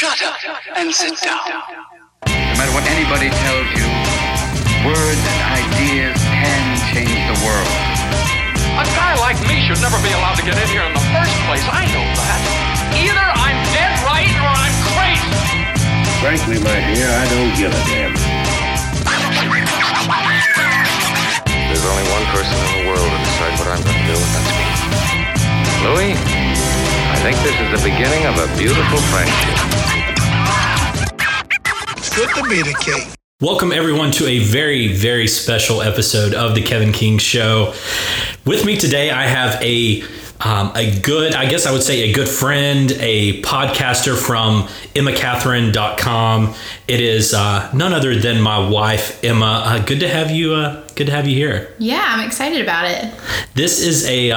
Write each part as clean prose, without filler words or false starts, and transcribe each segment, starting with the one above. Shut up and sit down. No matter what anybody tells you, words and ideas can change the world. A guy like me should never be allowed to get in here in the first place. I know that. Either I'm dead right or I'm crazy. Frankly, my dear, I don't give a damn. There's only one person in the world who decides what I'm going to do, and that's me. Louis, I think this is the beginning of a beautiful friendship. It's good to be the king. Welcome, everyone, to a very, very special episode of The Kevin King Show. With me today, I have a good friend, a podcaster from Emma-Kathryn.com. It is none other than my wife, Emma. Good to have you here. Yeah, I'm excited about it. This is a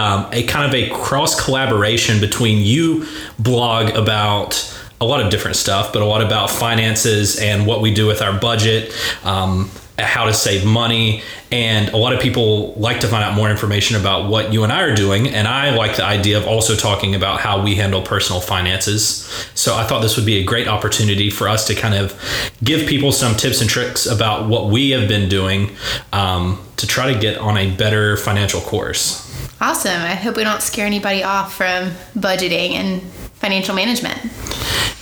kind of a cross collaboration between you blog about a lot of different stuff, but a lot about finances and what we do with our budget, how to save money. And a lot of people like to find out more information about what you and I are doing. And I like the idea of also talking about how we handle personal finances. So I thought this would be a great opportunity for us to kind of give people some tips and tricks about what we have been doing to try to get on a better financial course. Awesome. I hope we don't scare anybody off from budgeting and financial management.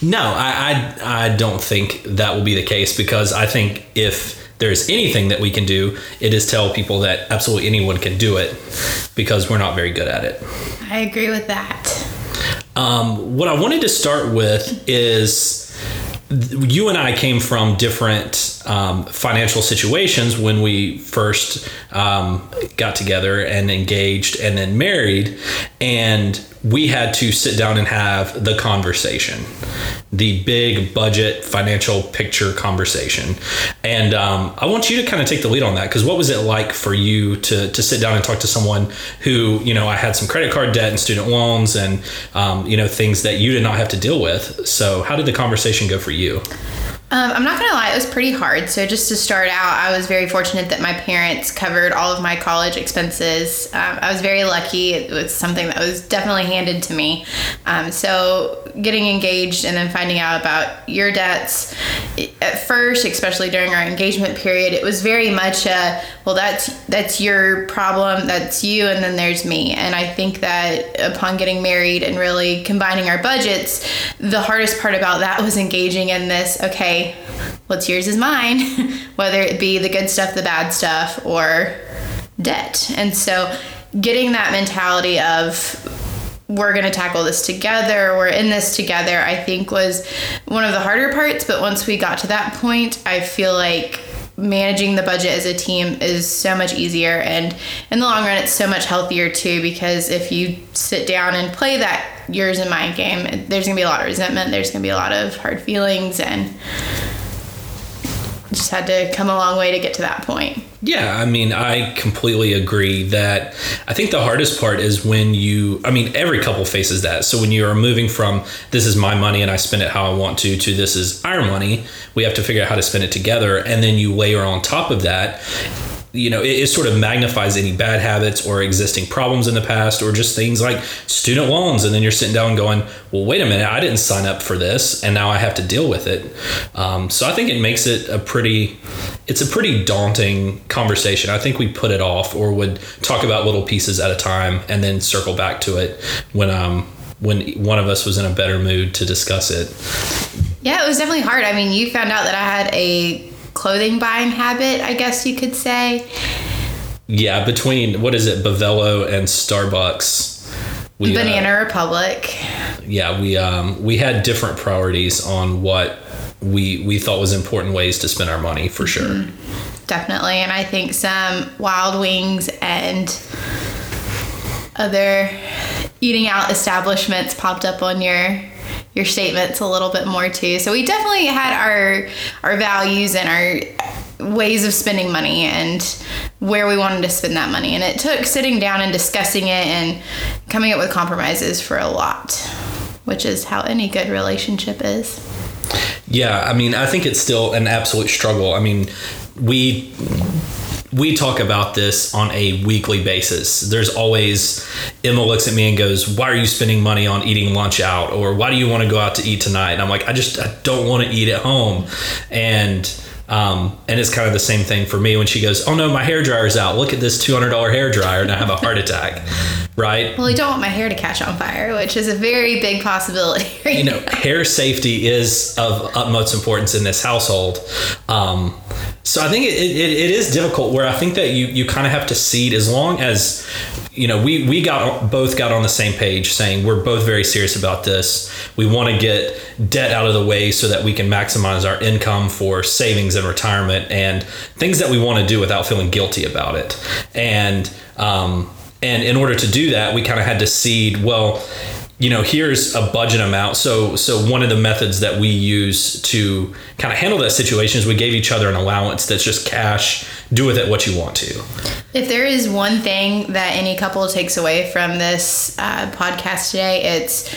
No, I don't think that will be the case, because I think if there's anything that we can do, it is tell people that absolutely anyone can do it, because we're not very good at it. I agree with that. What I wanted to start with is you and I came from different financial situations when we first got together and engaged and then married, and we had to sit down and have the conversation, the big budget financial picture conversation. And I want you to kind of take the lead on that, because what was it like for you to sit down and talk to someone who, you know, I had some credit card debt and student loans and, you know, things that you did not have to deal with. So how did the conversation go for you? I'm not going to lie, it was pretty hard. So just to start out, I was very fortunate that my parents covered all of my college expenses. I was very lucky. It was something that was definitely handed to me. So getting engaged and then finding out about your debts at first, especially during our engagement period, it was very much a, well, that's your problem, that's you, and then there's me. And I think that upon getting married and really combining our budgets, the hardest part about that was engaging in this, okay, what's yours is mine, whether it be the good stuff, the bad stuff, or debt. And so getting that mentality of we're going to tackle this together, we're in this together, I think was one of the harder parts. But once we got to that point, I feel like managing the budget as a team is so much easier. And in the long run, it's so much healthier too, because if you sit down and play that yours and mine game, there's gonna be a lot of resentment, there's gonna be a lot of hard feelings, and just had to come a long way to get to that point. Yeah, I mean, I completely agree that I think the hardest part is when every couple faces that. So when you are moving from this is my money and I spend it how I want to this is our money, we have to figure out how to spend it together. And then you layer on top of that, you know, it sort of magnifies any bad habits or existing problems in the past, or just things like student loans. And then you're sitting down going, well, wait a minute, I didn't sign up for this, and now I have to deal with it. So I think it makes it a pretty daunting conversation. I think we put it off, or would talk about little pieces at a time and then circle back to it when one of us was in a better mood to discuss it. Yeah, it was definitely hard. I mean, you found out that I had a clothing buying habit, I guess you could say. Yeah, between, what is it, Bevelo and Starbucks. Banana Republic. Yeah, we had different priorities on what we thought was important ways to spend our money, for sure. Mm-hmm. Definitely, and I think some Wild Wings and other eating out establishments popped up on your statements a little bit more too. So we definitely had our values and our ways of spending money and where we wanted to spend that money. And it took sitting down and discussing it and coming up with compromises for a lot, which is how any good relationship is. Yeah, I mean, I think it's still an absolute struggle. I mean, we we talk about this on a weekly basis. There's always, Emma looks at me and goes, why are you spending money on eating lunch out? Or why do you want to go out to eat tonight? And I'm like, I don't want to eat at home. And it's kind of the same thing for me when she goes, oh no, my hairdryer's out. Look at this $200 hairdryer and I have a heart attack. Right? Well, you don't want my hair to catch on fire, which is a very big possibility. Right, you know, now. Hair safety is of utmost importance in this household. So I think it is difficult where I think that you kind of have to seed, as long as, you know, we both got on the same page saying we're both very serious about this. We want to get debt out of the way so that we can maximize our income for savings and retirement and things that we want to do without feeling guilty about it. And in order to do that, we kind of had to seed, well, you know, here's a budget amount. So one of the methods that we use to kind of handle that situation is we gave each other an allowance that's just cash. Do with it what you want to. If there is one thing that any couple takes away from this podcast today, it's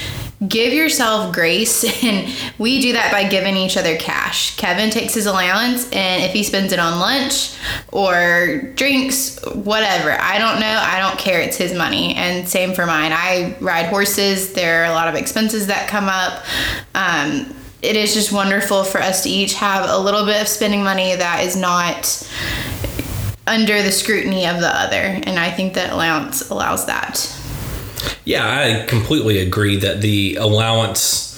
give yourself grace. And we do that by giving each other cash. Kevin takes his allowance, and if he spends it on lunch or drinks, whatever, I don't know. I don't care. It's his money. And same for mine. I ride horses. There are a lot of expenses that come up. It is just wonderful for us to each have a little bit of spending money that is not under the scrutiny of the other. And I think that allowance allows that. Yeah, I completely agree that the allowance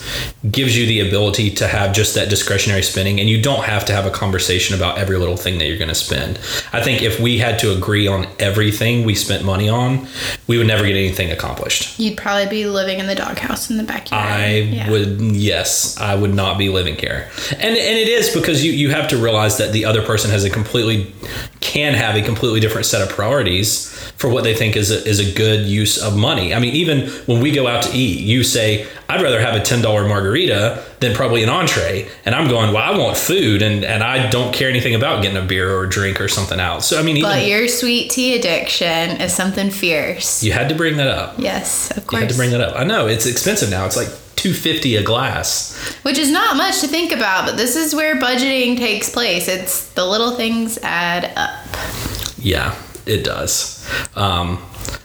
gives you the ability to have just that discretionary spending, and you don't have to have a conversation about every little thing that you're going to spend. I think if we had to agree on everything we spent money on, we would never get anything accomplished. You'd probably be living in the doghouse in the backyard. I would not be living here. And it is because you have to realize that the other person has can have a completely different set of priorities for what they think is a good use of money. I mean, even when we go out to eat, you say, I'd rather have a $10 margarita than probably an entree. And I'm going, well, I want food, and I don't care anything about getting a beer or a drink or something out. So, I mean, but your sweet tea addiction is something fierce. You had to bring that up. Yes, of course. You had to bring that up. I know, it's expensive now. It's like $2.50 a glass. Which is not much to think about, but this is where budgeting takes place. It's the little things add up. Yeah, it does.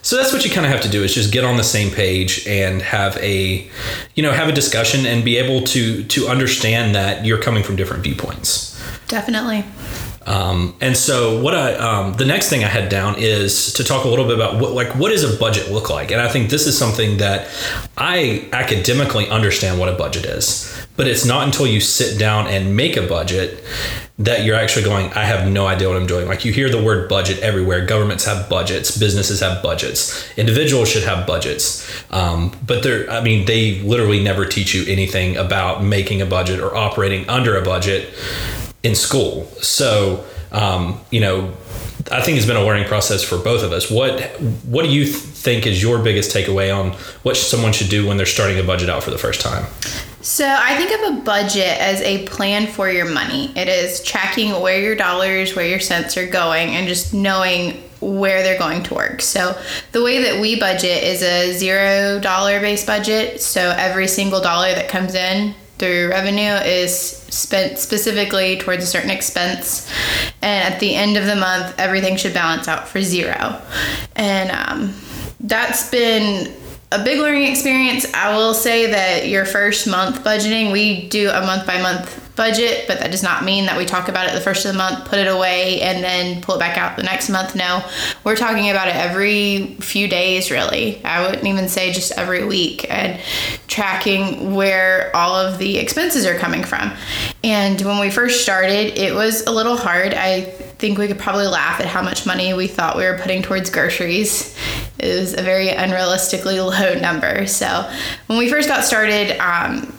So that's what you kind of have to do, is just get on the same page and have a discussion and be able to understand that you're coming from different viewpoints. Definitely. And so what the next thing I had down is to talk a little bit about what does a budget look like? And I think this is something that I academically understand what a budget is, but it's not until you sit down and make a budget that you're actually going, I have no idea what I'm doing. Like, you hear the word budget everywhere. Governments have budgets. Businesses have budgets. Individuals should have budgets. But they literally never teach you anything about making a budget or operating under a budget in school. So, I think it's been a learning process for both of us. What do you think is your biggest takeaway on what someone should do when they're starting a budget out for the first time? So I think of a budget as a plan for your money. It is tracking where your dollars, where your cents are going, and just knowing where they're going to work. So the way that we budget is a $0 based budget. So every single dollar that comes in through revenue is spent specifically towards a certain expense. And at the end of the month, everything should balance out for zero. And that's been a big learning experience. I will say that your first month budgeting, we do a month by month budget, but that does not mean that we talk about it the first of the month, put it away, and then pull it back out the next month. No, we're talking about it every few days, really. I wouldn't even say just every week, and tracking where all of the expenses are coming from. And when we first started, it was a little hard. I think we could probably laugh at how much money we thought we were putting towards groceries. It was a very unrealistically low number. So when we first got started,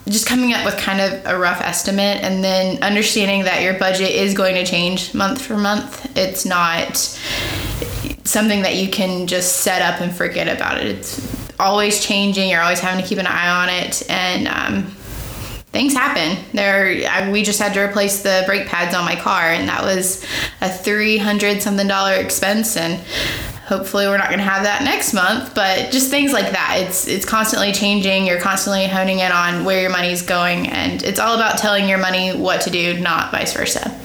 just coming up with kind of a rough estimate, and then understanding that your budget is going to change month for month. It's not something that you can just set up and forget about it. It's always changing. You're always having to keep an eye on it. And things happen. We just had to replace the brake pads on my car, and that was a $300-something expense, and hopefully we're not going to have that next month. But just things like that. It's constantly changing. You're constantly honing in on where your money's going, and it's all about telling your money what to do, not vice versa.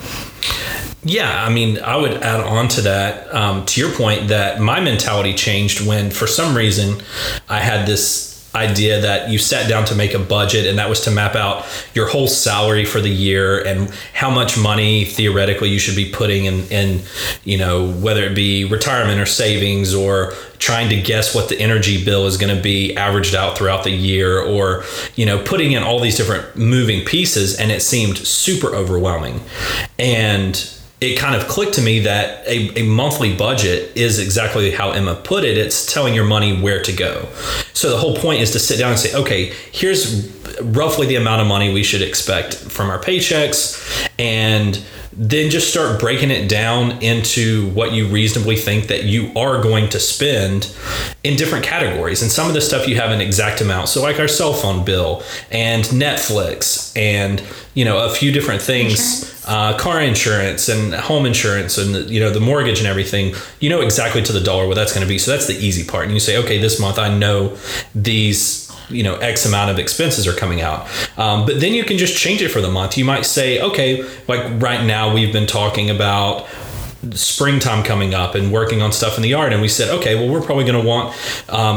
Yeah, I mean, I would add on to that, to your point, that my mentality changed when, for some reason, I had this idea that you sat down to make a budget, and that was to map out your whole salary for the year and how much money theoretically you should be putting in, you know, whether it be retirement or savings, or trying to guess what the energy bill is going to be averaged out throughout the year, or, you know, putting in all these different moving pieces. And it seemed super overwhelming. And it kind of clicked to me that a monthly budget is exactly how Emma put it. It's telling your money where to go. So the whole point is to sit down and say, okay, here's roughly the amount of money we should expect from our paychecks, and then just start breaking it down into what you reasonably think that you are going to spend in different categories. And some of the stuff you have an exact amount. So like our cell phone bill and Netflix and, you know, a few different things, car insurance and home insurance and, you know, the mortgage and everything, you know, exactly to the dollar what that's going to be. So that's the easy part. And you say, okay, this month I know these, you know, X amount of expenses are coming out. But then you can just change it for the month. You might say, okay, like right now we've been talking about springtime coming up and working on stuff in the yard. And we said, okay, well, we're probably going to want,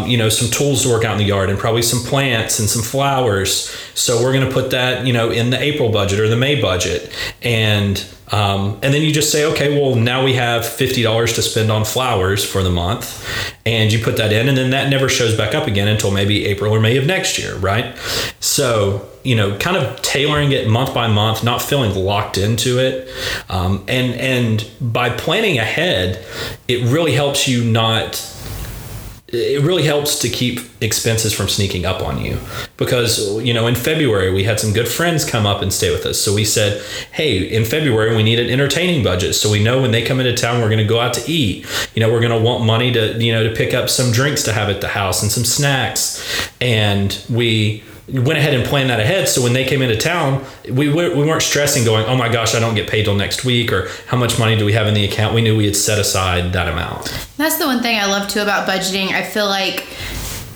you know, some tools to work out in the yard and probably some plants and some flowers. So we're going to put that, you know, in the April budget or the May budget. And then you just say, okay, well, now we have $50 to spend on flowers for the month, and you put that in, and then that never shows back up again until maybe April or May of next year, right? So, you know, kind of tailoring it month by month, not feeling locked into it. And by planning ahead, it really helps to keep expenses from sneaking up on you, because, you know, in February we had some good friends come up and stay with us. So we said, hey, in February we need an entertaining budget. So we know when they come into town, we're going to go out to eat. You know, we're going to want money to, you know, to pick up some drinks to have at the house and some snacks. And we went ahead and planned that ahead. So when they came into town, we weren't stressing going, oh my gosh, I don't get paid till next week, or how much money do we have in the account? We knew we had set aside that amount. That's the one thing I love too about budgeting. I feel like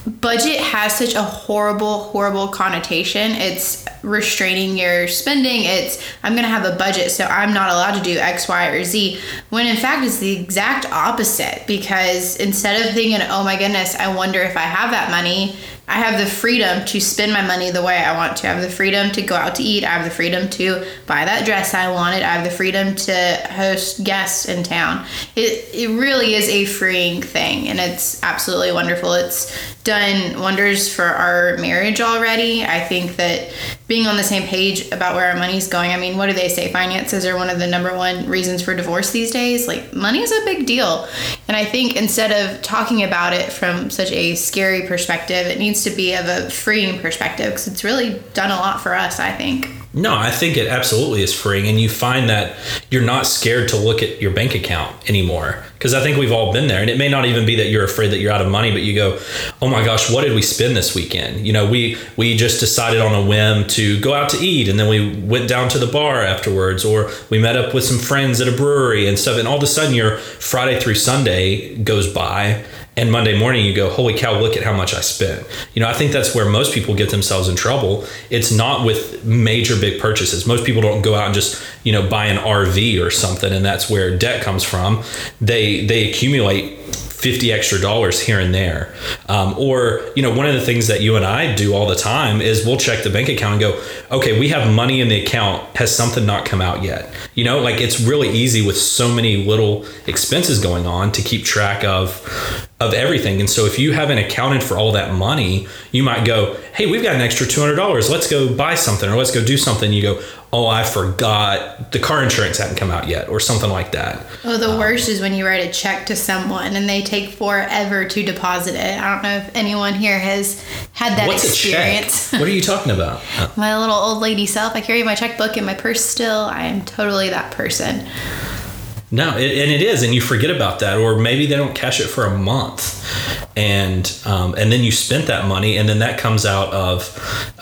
budget has such a horrible, horrible connotation. It's restraining your spending. It's, I'm going to have a budget, so I'm not allowed to do X, Y, or Z, when in fact it's the exact opposite. Because instead of thinking, oh my goodness, I wonder if I have that money, I have the freedom to spend my money the way I want to. I have the freedom to go out to eat. I have the freedom to buy that dress I wanted. I have the freedom to host guests in town. It really is a freeing thing, and it's absolutely wonderful. It's done wonders for our marriage already. I think that being on the same page about where our money's going, I mean, what do they say? Finances are one of the number one reasons for divorce these days. Like, money is a big deal. And I think instead of talking about it from such a scary perspective, it needs to be of a freeing perspective, because it's really done a lot for us, I think. No, I think it absolutely is freeing. And you find that you're not scared to look at your bank account anymore, because I think we've all been there. And it may not even be that you're afraid that you're out of money, but you go, oh my gosh, what did we spend this weekend? You know, we just decided on a whim to go out to eat, and then we went down to the bar afterwards, or we met up with some friends at a brewery and stuff. And all of a sudden your Friday through Sunday goes by, and Monday morning you go, holy cow, look at how much I spent. You know, I think that's where most people get themselves in trouble. It's not with major big purchases. Most people don't go out and just, you know, buy an RV or something, and that's where debt comes from. They accumulate $50 extra here and there. Or, you know, one of the things that you and I do all the time is we'll check the bank account and go, okay, we have money in the account. Has something not come out yet? You know, like, it's really easy with so many little expenses going on to keep track of everything. And so if you haven't accounted for all that money, you might go, hey, we've got an extra $200. Let's go buy something, or let's go do something. You go, oh, I forgot the car insurance hadn't come out yet, or something like that. Oh, the worst is when you write a check to someone and they take forever to deposit it. I don't know if anyone here has had that experience. What are you talking about? Huh. My little old lady self. I carry my checkbook in my purse still. I am totally that person. No, it is. And you forget about that. Or maybe they don't cash it for a month. And then you spent that money, and then that comes out of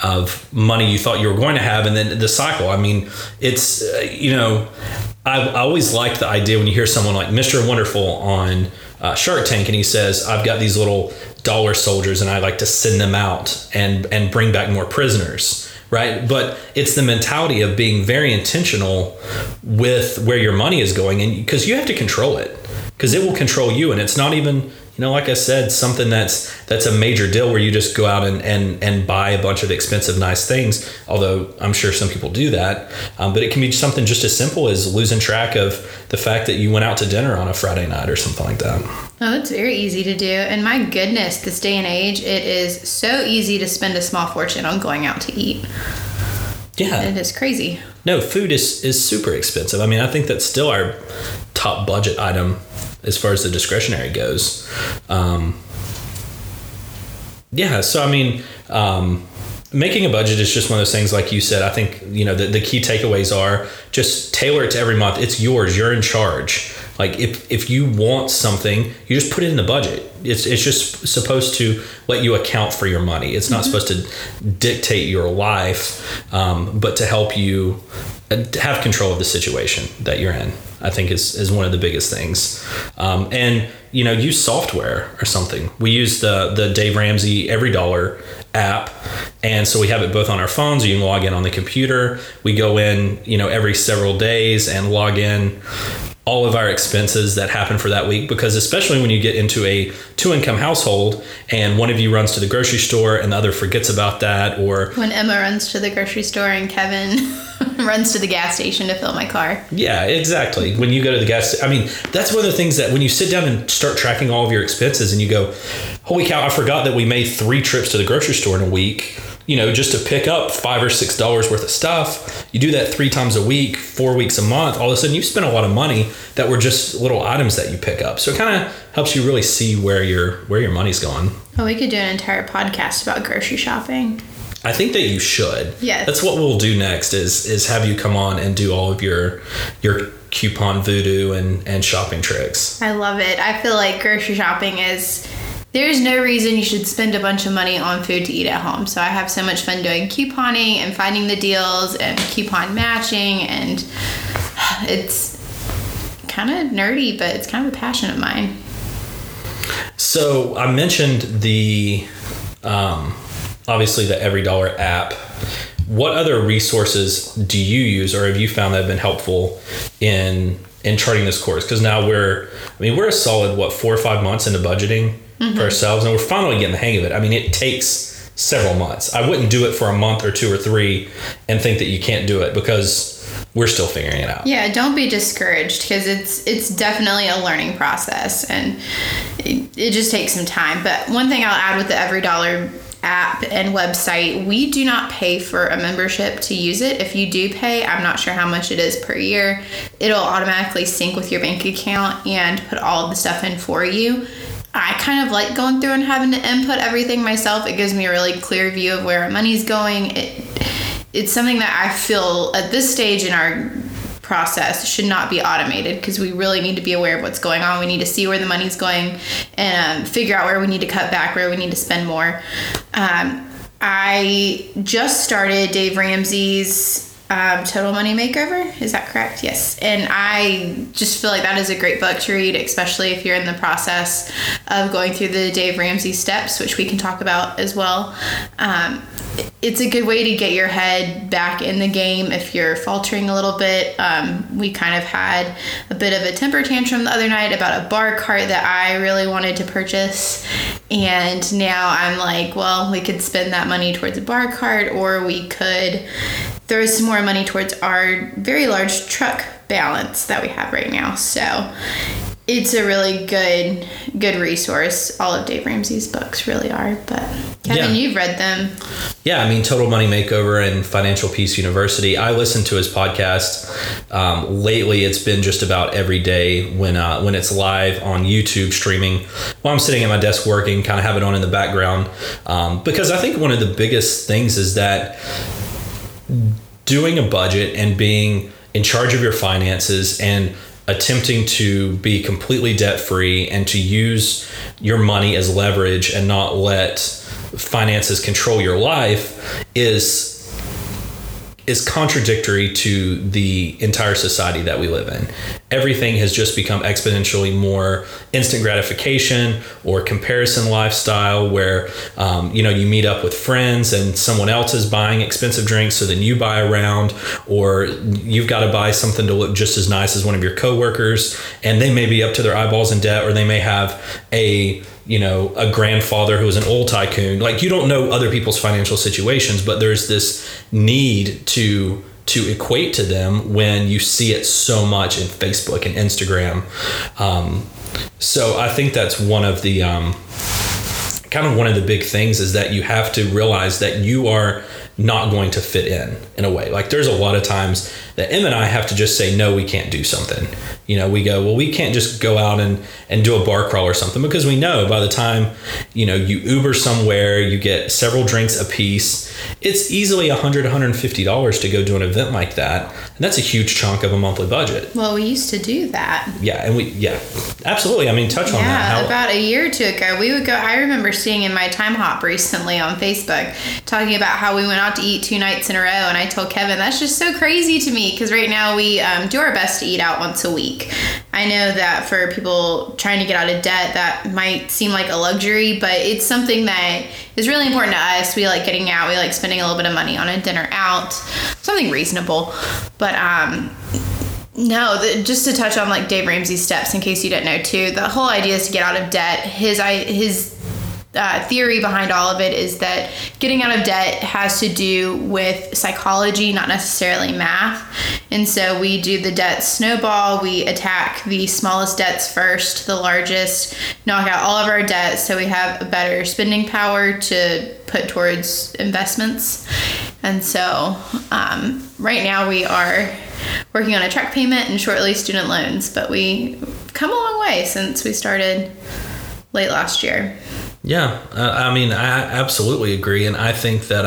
money you thought you were going to have. And then the cycle, I mean, it's, you know, I always like the idea when you hear someone like Mr. Wonderful on Shark Tank, and he says, I've got these little dollar soldiers, and I like to send them out and bring back more prisoners. right? But it's the mentality of being very intentional with where your money is going, and because you have to control it, because it will control you. And it's not even, you know, like I said, something that's a major deal where you just go out and buy a bunch of expensive, nice things. Although I'm sure some people do that. But it can be something just as simple as losing track of the fact that you went out to dinner on a Friday night or something like that. Oh, it's very easy to do. And my goodness, this day and age, it is so easy to spend a small fortune on going out to eat. Yeah. It is crazy. No, food is super expensive. I mean, I think that's still our top budget item as far as the discretionary goes. So I mean, making a budget is just one of those things, like you said. I think, you know, the key takeaways are just tailor it to every month. It's yours. You're in charge. Like if you want something, you just put it in the budget. It's just supposed to let you account for your money. It's not supposed to dictate your life, but to help you have control of the situation that you're in, I think is one of the biggest things. And, you know, use software or something. We use the Dave Ramsey Every Dollar app. And so we have it both on our phones. You can log in on the computer. We go in, you know, every several days and log in all of our expenses that happen for that week, because especially when you get into a two-income household and one of you runs to the grocery store and the other forgets about that, or when Emma runs to the grocery store and Kevin runs to the gas station to fill my car. Yeah, exactly. When you go to the gas, I mean, that's one of the things that when you sit down and start tracking all of your expenses and you go, holy cow, I forgot that we made 3 trips to the grocery store in a week, you know, just to pick up $5 or $6 worth of stuff. You do that 3 times a week, 4 weeks a month, all of a sudden you've spent a lot of money that were just little items that you pick up. So it kind of helps you really see where your money's going. Oh, we could do an entire podcast about grocery shopping. I think that you should. Yes. That's what we'll do next is have you come on and do all of your coupon voodoo and shopping tricks. I love it. I feel like grocery shopping is... There's no reason you should spend a bunch of money on food to eat at home. So I have so much fun doing couponing and finding the deals and coupon matching. And it's kind of nerdy, but it's kind of a passion of mine. So I mentioned the, obviously the Every Dollar app. What other resources do you use, or have you found that have been helpful in charting this course? Because now we're a solid, 4 or 5 months into budgeting for ourselves, and we're finally getting the hang of it. I mean, it takes several months. I wouldn't do it for a month or 2 or 3 and think that you can't do it, because we're still figuring it out. Yeah, don't be discouraged, because it's definitely a learning process, and it just takes some time. But one thing I'll add with the Every Dollar app and website, we do not pay for a membership to use it. If you do pay, I'm not sure how much it is per year. It'll automatically sync with your bank account and put all the stuff in for you. I kind of like going through and having to input everything myself. It gives me a really clear view of where our money's going. It's something that I feel at this stage in our process should not be automated, because we really need to be aware of what's going on. We need to see where the money's going and figure out where we need to cut back, where we need to spend more. I just started Dave Ramsey's Total Money Makeover. Is that correct? Yes. And I just feel like that is a great book to read, especially if you're in the process of going through the Dave Ramsey steps, which we can talk about as well. It's a good way to get your head back in the game if you're faltering a little bit. We kind of had a bit of a temper tantrum the other night about a bar cart that I really wanted to purchase. And now I'm like, well, we could spend that money towards a bar cart, or we could throw some more money towards our very large truck balance that we have right now. So it's a really good resource. All of Dave Ramsey's books really are. But Kevin, you've read them. Yeah, I mean, Total Money Makeover and Financial Peace University. I listen to his podcast. Lately, it's been just about every day when it's live on YouTube streaming while I'm sitting at my desk working, kind of have it on in the background. Because I think one of the biggest things is that doing a budget and being in charge of your finances and attempting to be completely debt-free and to use your money as leverage and not let finances control your life is is contradictory to the entire society that we live in. Everything has just become exponentially more instant gratification or comparison lifestyle where, you meet up with friends and someone else is buying expensive drinks. So then you buy a round, or you've got to buy something to look just as nice as one of your coworkers, and they may be up to their eyeballs in debt, or they may have a grandfather who was an oil tycoon. Like, you don't know other people's financial situations, but there's this need to equate to them when you see it so much in Facebook and Instagram. So I think that's one of the, one of the big things is that you have to realize that you are not going to fit in a way. Like, there's a lot of times that Em and I have to just say, no, we can't do something. We go, well, we can't just go out and do a bar crawl or something, because we know by the time, you Uber somewhere, you get several drinks a piece, it's easily $100, $150 to go do an event like that. And that's a huge chunk of a monthly budget. Well, we used to do that. Yeah. And we absolutely. I mean, touch on that. Yeah, about a year or two ago, we would go, I remember seeing in my time hop recently on Facebook, talking about how we went out to eat 2 nights in a row, and I told Kevin, that's just so crazy to me, because right now we do our best to eat out once a week. I know that for people trying to get out of debt, that might seem like a luxury, but it's something that is really important to us. We like getting out, we like spending a little bit of money on a dinner out, something reasonable. But just to touch on like Dave Ramsey's steps, in case you didn't know too, the whole idea is to get out of debt. His theory behind all of it is that getting out of debt has to do with psychology, not necessarily math. And so we do the debt snowball. We attack the smallest debts first, the largest, knock out all of our debts, so we have a better spending power to put towards investments. And so right now we are working on a truck payment and shortly student loans, but we've come a long way since we started late last year. Yeah, I absolutely agree. And I think that,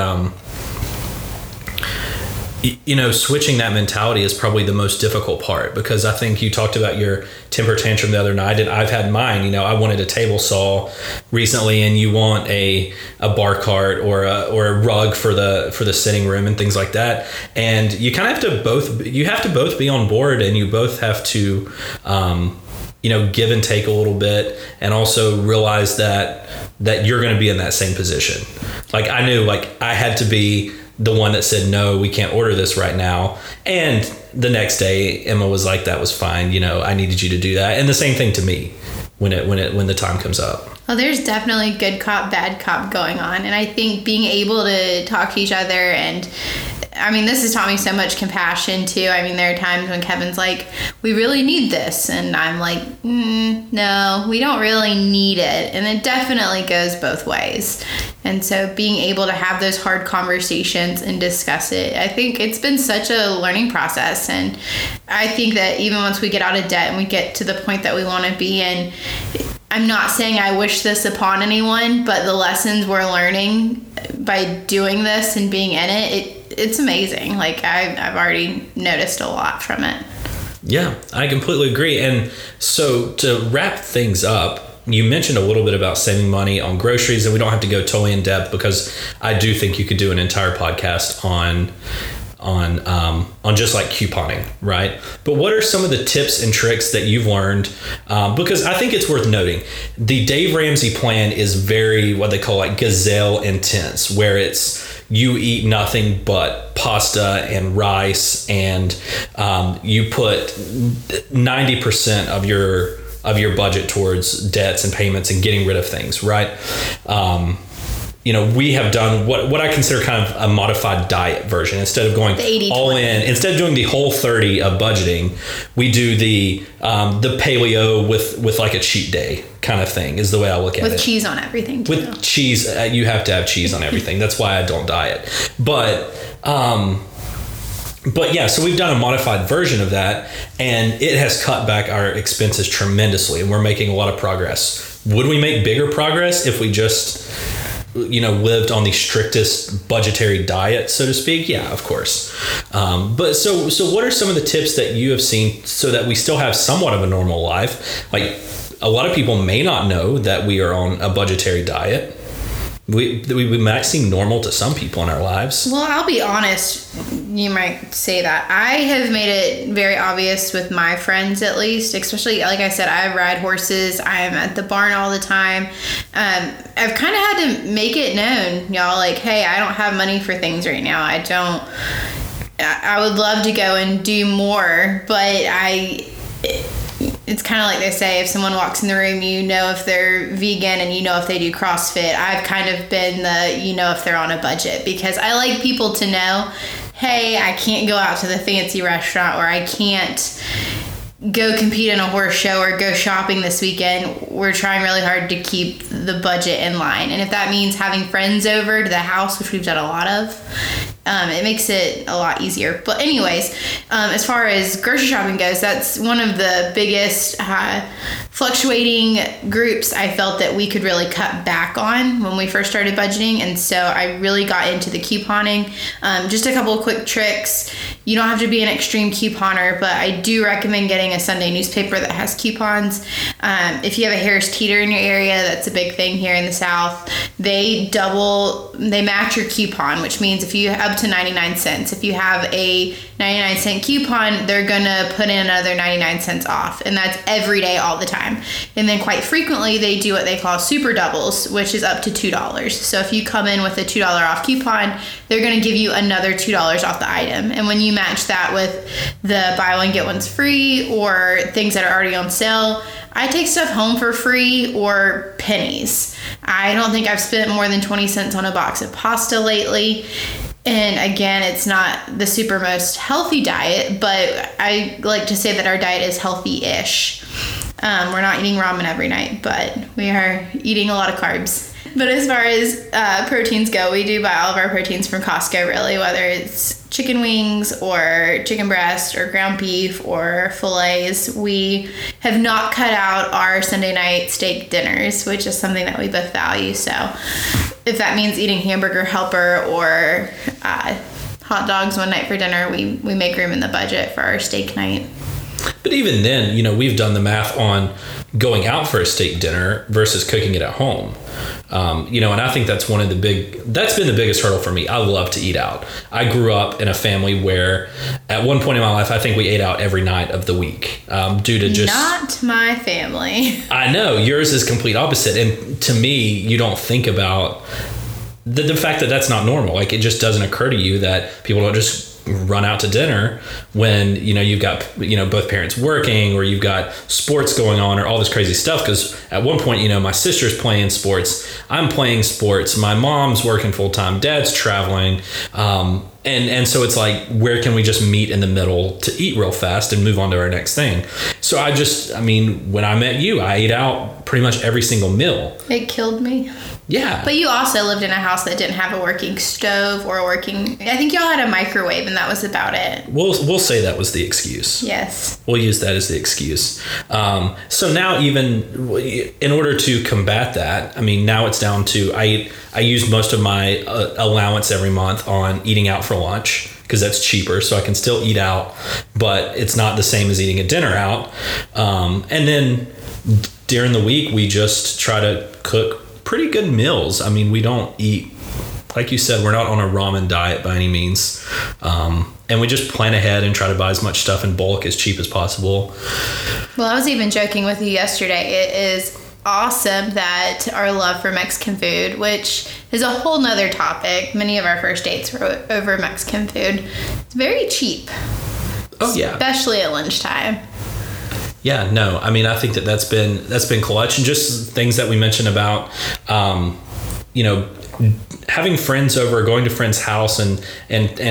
switching that mentality is probably the most difficult part, because I think you talked about your temper tantrum the other night, and I've had mine. I wanted a table saw recently, and you want a bar cart or a rug for the sitting room and things like that. And you kind of have to both be on board, and you both have to, give and take a little bit, and also realize that you're going to be in that same position. Like, I knew, like, I had to be the one that said, no, we can't order this right now. And the next day Emma was like, that was fine. I needed you to do that. And the same thing to me when the time comes up. Well, there's definitely good cop, bad cop going on. And I think being able to talk to each other, and this has taught me so much compassion too. There are times when Kevin's like, we really need this. And I'm like, no, we don't really need it. And it definitely goes both ways. And so being able to have those hard conversations and discuss it, I think it's been such a learning process. And I think that even once we get out of debt and we get to the point that we want to be in, I'm not saying I wish this upon anyone, but the lessons we're learning by doing this and being in it's amazing. Like, I've already noticed a lot from it. Yeah, I completely agree. And so to wrap things up, you mentioned a little bit about saving money on groceries, and we don't have to go totally in depth, because I do think you could do an entire podcast on just like couponing, right? But what are some of the tips and tricks that you've learned? Because I think it's worth noting, the Dave Ramsey plan is very, what they call like gazelle intense, where it's, you eat nothing but pasta and rice, and you put 90% of your budget towards debts and payments and getting rid of things, right? We have done what I consider kind of a modified diet version. Instead of going all in, instead of doing the whole 30 of budgeting, we do the paleo with like a cheat day kind of thing is the way I look at it. With cheese on everything. With cheese, you have to have cheese on everything. That's why I don't diet. But yeah, so we've done a modified version of that, and it has cut back our expenses tremendously, and we're making a lot of progress. Would we make bigger progress if we just lived on the strictest budgetary diet, so to speak? Yeah, of course. But so what are some of the tips that you have seen so that we still have somewhat of a normal life? Like, a lot of people may not know that we are on a budgetary diet. We might seem normal to some people in our lives. Well, I'll be honest. You might say that. I have made it very obvious with my friends, at least, especially, like I said, I ride horses. I am at the barn all the time. I've kind of had to make it known, y'all, like, hey, I don't have money for things right now. I would love to go and do more, but it's kind of like they say, if someone walks in the room, you know if they're vegan and you know if they do CrossFit. I've kind of been the, you know if they're on a budget, because I like people to know, hey, I can't go out to the fancy restaurant, or I can't go compete in a horse show or go shopping this weekend. We're trying really hard to keep the budget in line. And if that means having friends over to the house, which we've done a lot of, it makes it a lot easier. But anyways, as far as grocery shopping goes, that's one of the biggest fluctuating groups I felt that we could really cut back on when we first started budgeting. And so I really got into the couponing. Just a couple of quick tricks. You don't have to be an extreme couponer, but I do recommend getting a Sunday newspaper that has coupons. If you have a Harris Teeter in your area, that's a big thing here in the South. They match your coupon, which means if you have to 99 cents. If you have a 99 cent coupon, they're going to put in another 99 cents off. And that's every day, all the time. And then quite frequently, they do what they call super doubles, which is up to $2. So if you come in with a $2 off coupon, they're going to give you another $2 off the item. And when you match that with the buy one, get one's free, or things that are already on sale, I take stuff home for free or pennies. I don't think I've spent more than 20 cents on a box of pasta lately. And again, it's not the super most healthy diet, but I like to say that our diet is healthy-ish. We're not eating ramen every night, but we are eating a lot of carbs. But as far as proteins go, we do buy all of our proteins from Costco, really, whether it's chicken wings or chicken breast or ground beef or fillets. We have not cut out our Sunday night steak dinners, which is something that we both value. So if that means eating Hamburger Helper or hot dogs one night for dinner, we make room in the budget for our steak night. But even then, we've done the math on going out for a steak dinner versus cooking it at home. And I think that's that's been the biggest hurdle for me. I love to eat out. I grew up in a family where at one point in my life, I think we ate out every night of the week, due to just... Not my family. I know. Yours is complete opposite. And to me, you don't think about the fact that that's not normal. Like, it just doesn't occur to you that people don't just run out to dinner when you've got both parents working, or you've got sports going on, or all this crazy stuff. Because at one point, my sister's playing sports, I'm playing sports, my mom's working full-time, dad's traveling, and so it's like, where can we just meet in the middle to eat real fast and move on to our next thing? So when I met you, I ate out pretty much every single meal. It killed me. Yeah. But you also lived in a house that didn't have a working stove or I think y'all had a microwave, and that was about it. We'll say that was the excuse. Yes. We'll use that as the excuse. So now, even in order to combat that, now it's down to, I use most of my allowance every month on eating out for lunch, because that's cheaper, so I can still eat out, but it's not the same as eating a dinner out. And then during the week, we just try to cook pretty good meals. We don't eat, like you said, we're not on a ramen diet by any means. And we just plan ahead and try to buy as much stuff in bulk as cheap as possible. Well, I was even joking with you yesterday. It is awesome that our love for Mexican food, which is a whole nother topic. Many of our first dates were over Mexican food. It's very cheap. Oh, yeah. Especially at lunchtime. Yeah, no. I think that's been clutch, and just things that we mentioned about, having friends over, going to friends' house, and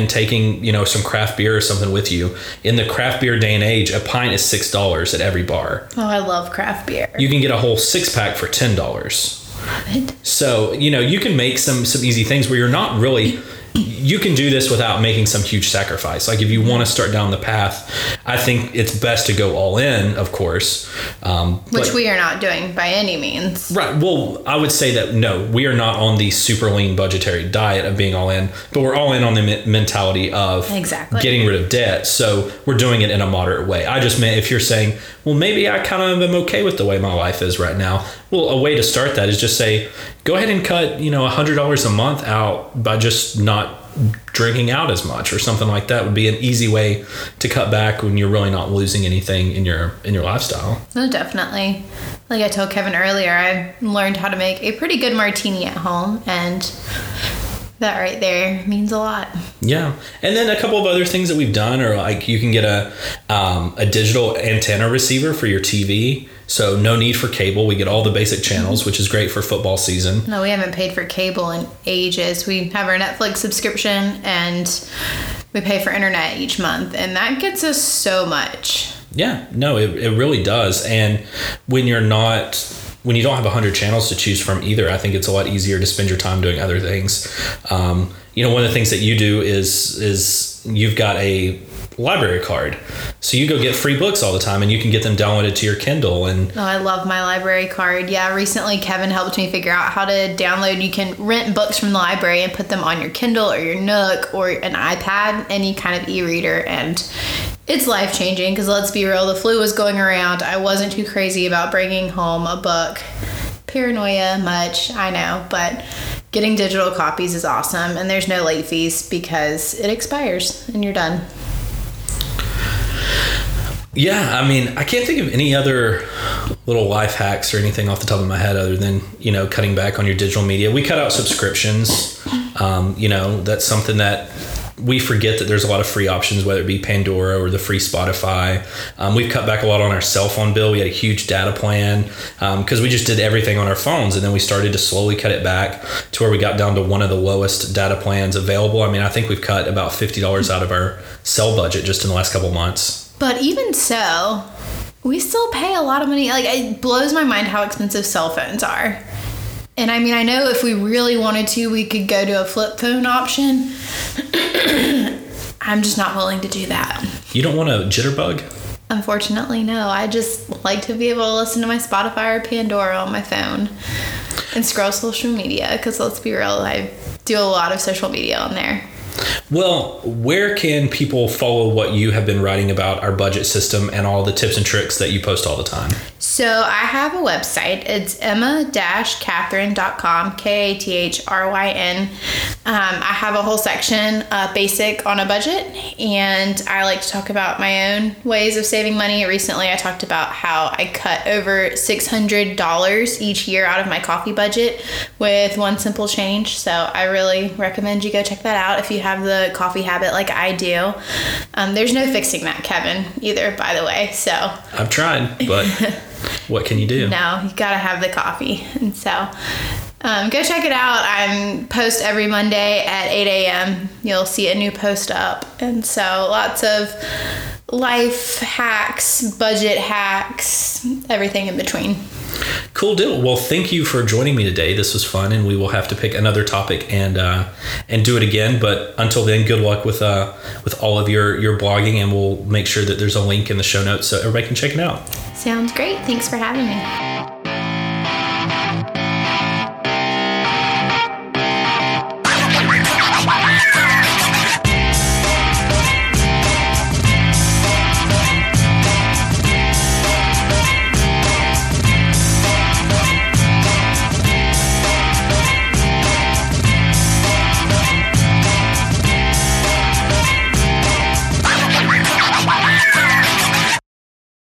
taking some craft beer or something with you. In the craft beer day and age, a pint is $6 at every bar. Oh, I love craft beer. You can get a whole 6-pack for $10. So you can make some easy things where you're not really. You can do this without making some huge sacrifice. Like, if you want to start down the path, I think it's best to go all in, of course. Which we are not doing by any means. Right. Well, I would say that, no, we are not on the super lean budgetary diet of being all in, but we're all in on the mentality of getting rid of debt. So we're doing it in a moderate way. I just meant, if you're saying, well, maybe I kind of am okay with the way my life is right now. Well, a way to start that is just say, go ahead and cut, $100 a month out by just not drinking out as much or something like that would be an easy way to cut back when you're really not losing anything in your lifestyle. No, definitely. Like I told Kevin earlier, I've learned how to make a pretty good martini at home, and that right there means a lot. Yeah. And then a couple of other things that we've done are like you can get a digital antenna receiver for your TV. So no need for cable. We get all the basic channels, which is great for football season. No, we haven't paid for cable in ages. We have our Netflix subscription and we pay for internet each month. And that gets us so much. Yeah, no, it really does. And when you don't have 100 channels to choose from either, I think it's a lot easier to spend your time doing other things. One of the things that you do is you've got a library card. So you go get free books all the time and you can get them downloaded to your Kindle. And oh, I love my library card. Yeah, recently Kevin helped me figure out how to download. You can rent books from the library and put them on your Kindle or your Nook or an iPad, any kind of e-reader. And it's life-changing because let's be real, the flu was going around. I wasn't too crazy about bringing home a book. Paranoia much, I know, but getting digital copies is awesome. And there's no late fees because it expires and you're done. Yeah, I mean, I can't think of any other little life hacks or anything off the top of my head other than, cutting back on your digital media. We cut out subscriptions. That's something that we forget that there's a lot of free options, whether it be Pandora or the free Spotify. We've cut back a lot on our cell phone bill. We had a huge data plan because we just did everything on our phones. And then we started to slowly cut it back to where we got down to one of the lowest data plans available. I mean, I think we've cut about $50 out of our cell budget just in the last couple of months. But even so, we still pay a lot of money. Like, it blows my mind how expensive cell phones are. And I mean, I know if we really wanted to, we could go to a flip phone option. I'm just not willing to do that. You don't want a jitterbug? Unfortunately, no. I just like to be able to listen to my Spotify or Pandora on my phone and scroll social media. Because let's be real, I do a lot of social media on there. Well, where can people follow what you have been writing about our budget system and all the tips and tricks that you post all the time? So I have a website. It's Emma-Kathryn.com, Kathryn. I have a whole section, basic on a budget, and I like to talk about my own ways of saving money. Recently, I talked about how I cut over $600 each year out of my coffee budget with one simple change. So I really recommend you go check that out if you have the coffee habit like I do. There's no fixing that, Kevin, either, by the way. So I've tried, but what can you do? No, you gotta have the coffee. And so go check it out. I post every Monday at 8 a.m. You'll see a new post up. And so lots of life hacks, budget hacks, everything in between. Cool deal. Well, thank you for joining me today. This was fun, and we will have to pick another topic and do it again. But until then, good luck with all of your blogging, and we'll make sure that there's a link in the show notes so everybody can check it out. Sounds great. Thanks for having me.